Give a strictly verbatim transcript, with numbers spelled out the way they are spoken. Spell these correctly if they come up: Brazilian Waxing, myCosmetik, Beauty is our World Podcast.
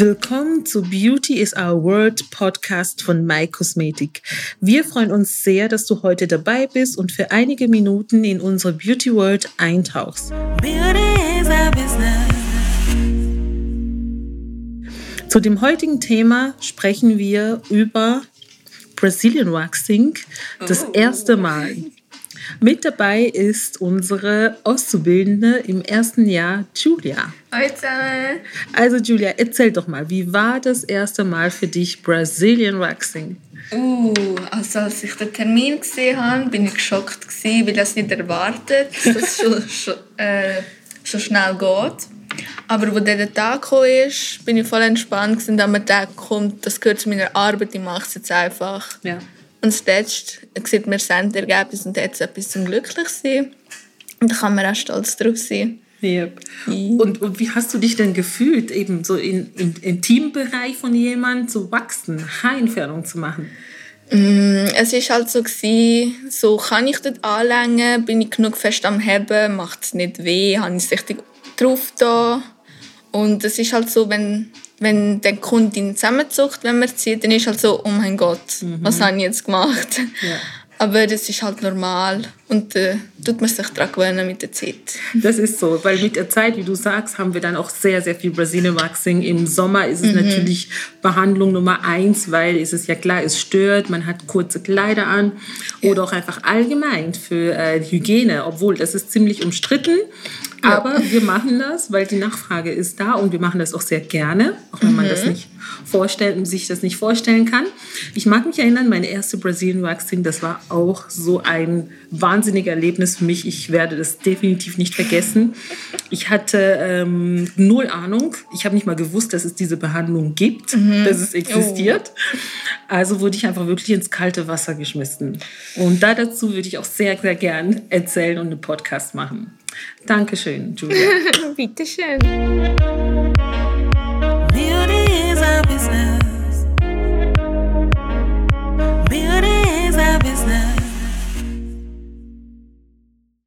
Willkommen zu Beauty is our World Podcast von myCosmetik. Wir freuen uns sehr, dass du heute dabei bist und für einige Minuten in unsere Beauty World eintauchst. Beauty is our business. Zu dem heutigen Thema sprechen wir über Brazilian Waxing, das oh. erste Mal. Mit dabei ist unsere Auszubildende im ersten Jahr, Julia. Hallo zusammen. Also Julia, erzähl doch mal, wie war das erste Mal für dich Brazilian Waxing? Uh, also als ich den Termin gesehen habe, bin ich geschockt gewesen, weil das nicht erwartet, dass das schon, schon, äh, schon schnell geht. Aber als der Tag gekommen ist, bin ich voll entspannt gewesen, dass man Tag kommt, das gehört zu meiner Arbeit, ich mache es jetzt einfach. Ja. Und zuletzt sieht man das Ergebnis und hat etwas zum Glücklichsein. Und da kann man auch stolz drauf sein. Yep. Und, und wie hast du dich denn gefühlt, eben so im in, in, Intimbereich von jemandem zu wachsen, Haarentfernung zu machen? Mm, es war halt so, gewesen, so kann ich dort anlängen, bin ich genug fest am Heben, macht es nicht weh, habe ich es richtig drauf da. Und es ist halt so, wenn... Wenn der Kunde ihn zusammenzuckt, wenn man zieht, dann ist halt so, oh mein Gott, mhm. was habe ich jetzt gemacht? Ja. Aber das ist halt normal und äh, tut man sich daran gewöhnen mit der Zeit. Das ist so, weil mit der Zeit, wie du sagst, haben wir dann auch sehr, sehr viel Brazilian Waxing. Im Sommer ist es mhm. natürlich Behandlung Nummer eins, weil es ist ja klar, es stört, man hat kurze Kleider an ja. oder auch einfach allgemein für äh, Hygiene, obwohl das ist ziemlich umstritten. Ja. Aber wir machen das, weil die Nachfrage ist da und wir machen das auch sehr gerne, auch wenn mhm. man das nicht vorstellen, sich das nicht vorstellen kann. Ich mag mich erinnern, meine erste Brazilian Waxing, das war auch so ein wahnsinniges Erlebnis für mich. Ich werde das definitiv nicht vergessen. Ich hatte ähm, null Ahnung. Ich habe nicht mal gewusst, dass es diese Behandlung gibt, mhm. dass es existiert. Oh. Also wurde ich einfach wirklich ins kalte Wasser geschmissen. Und da dazu würde ich auch sehr, sehr gern erzählen und einen Podcast machen. Dankeschön, Julia. Bitteschön.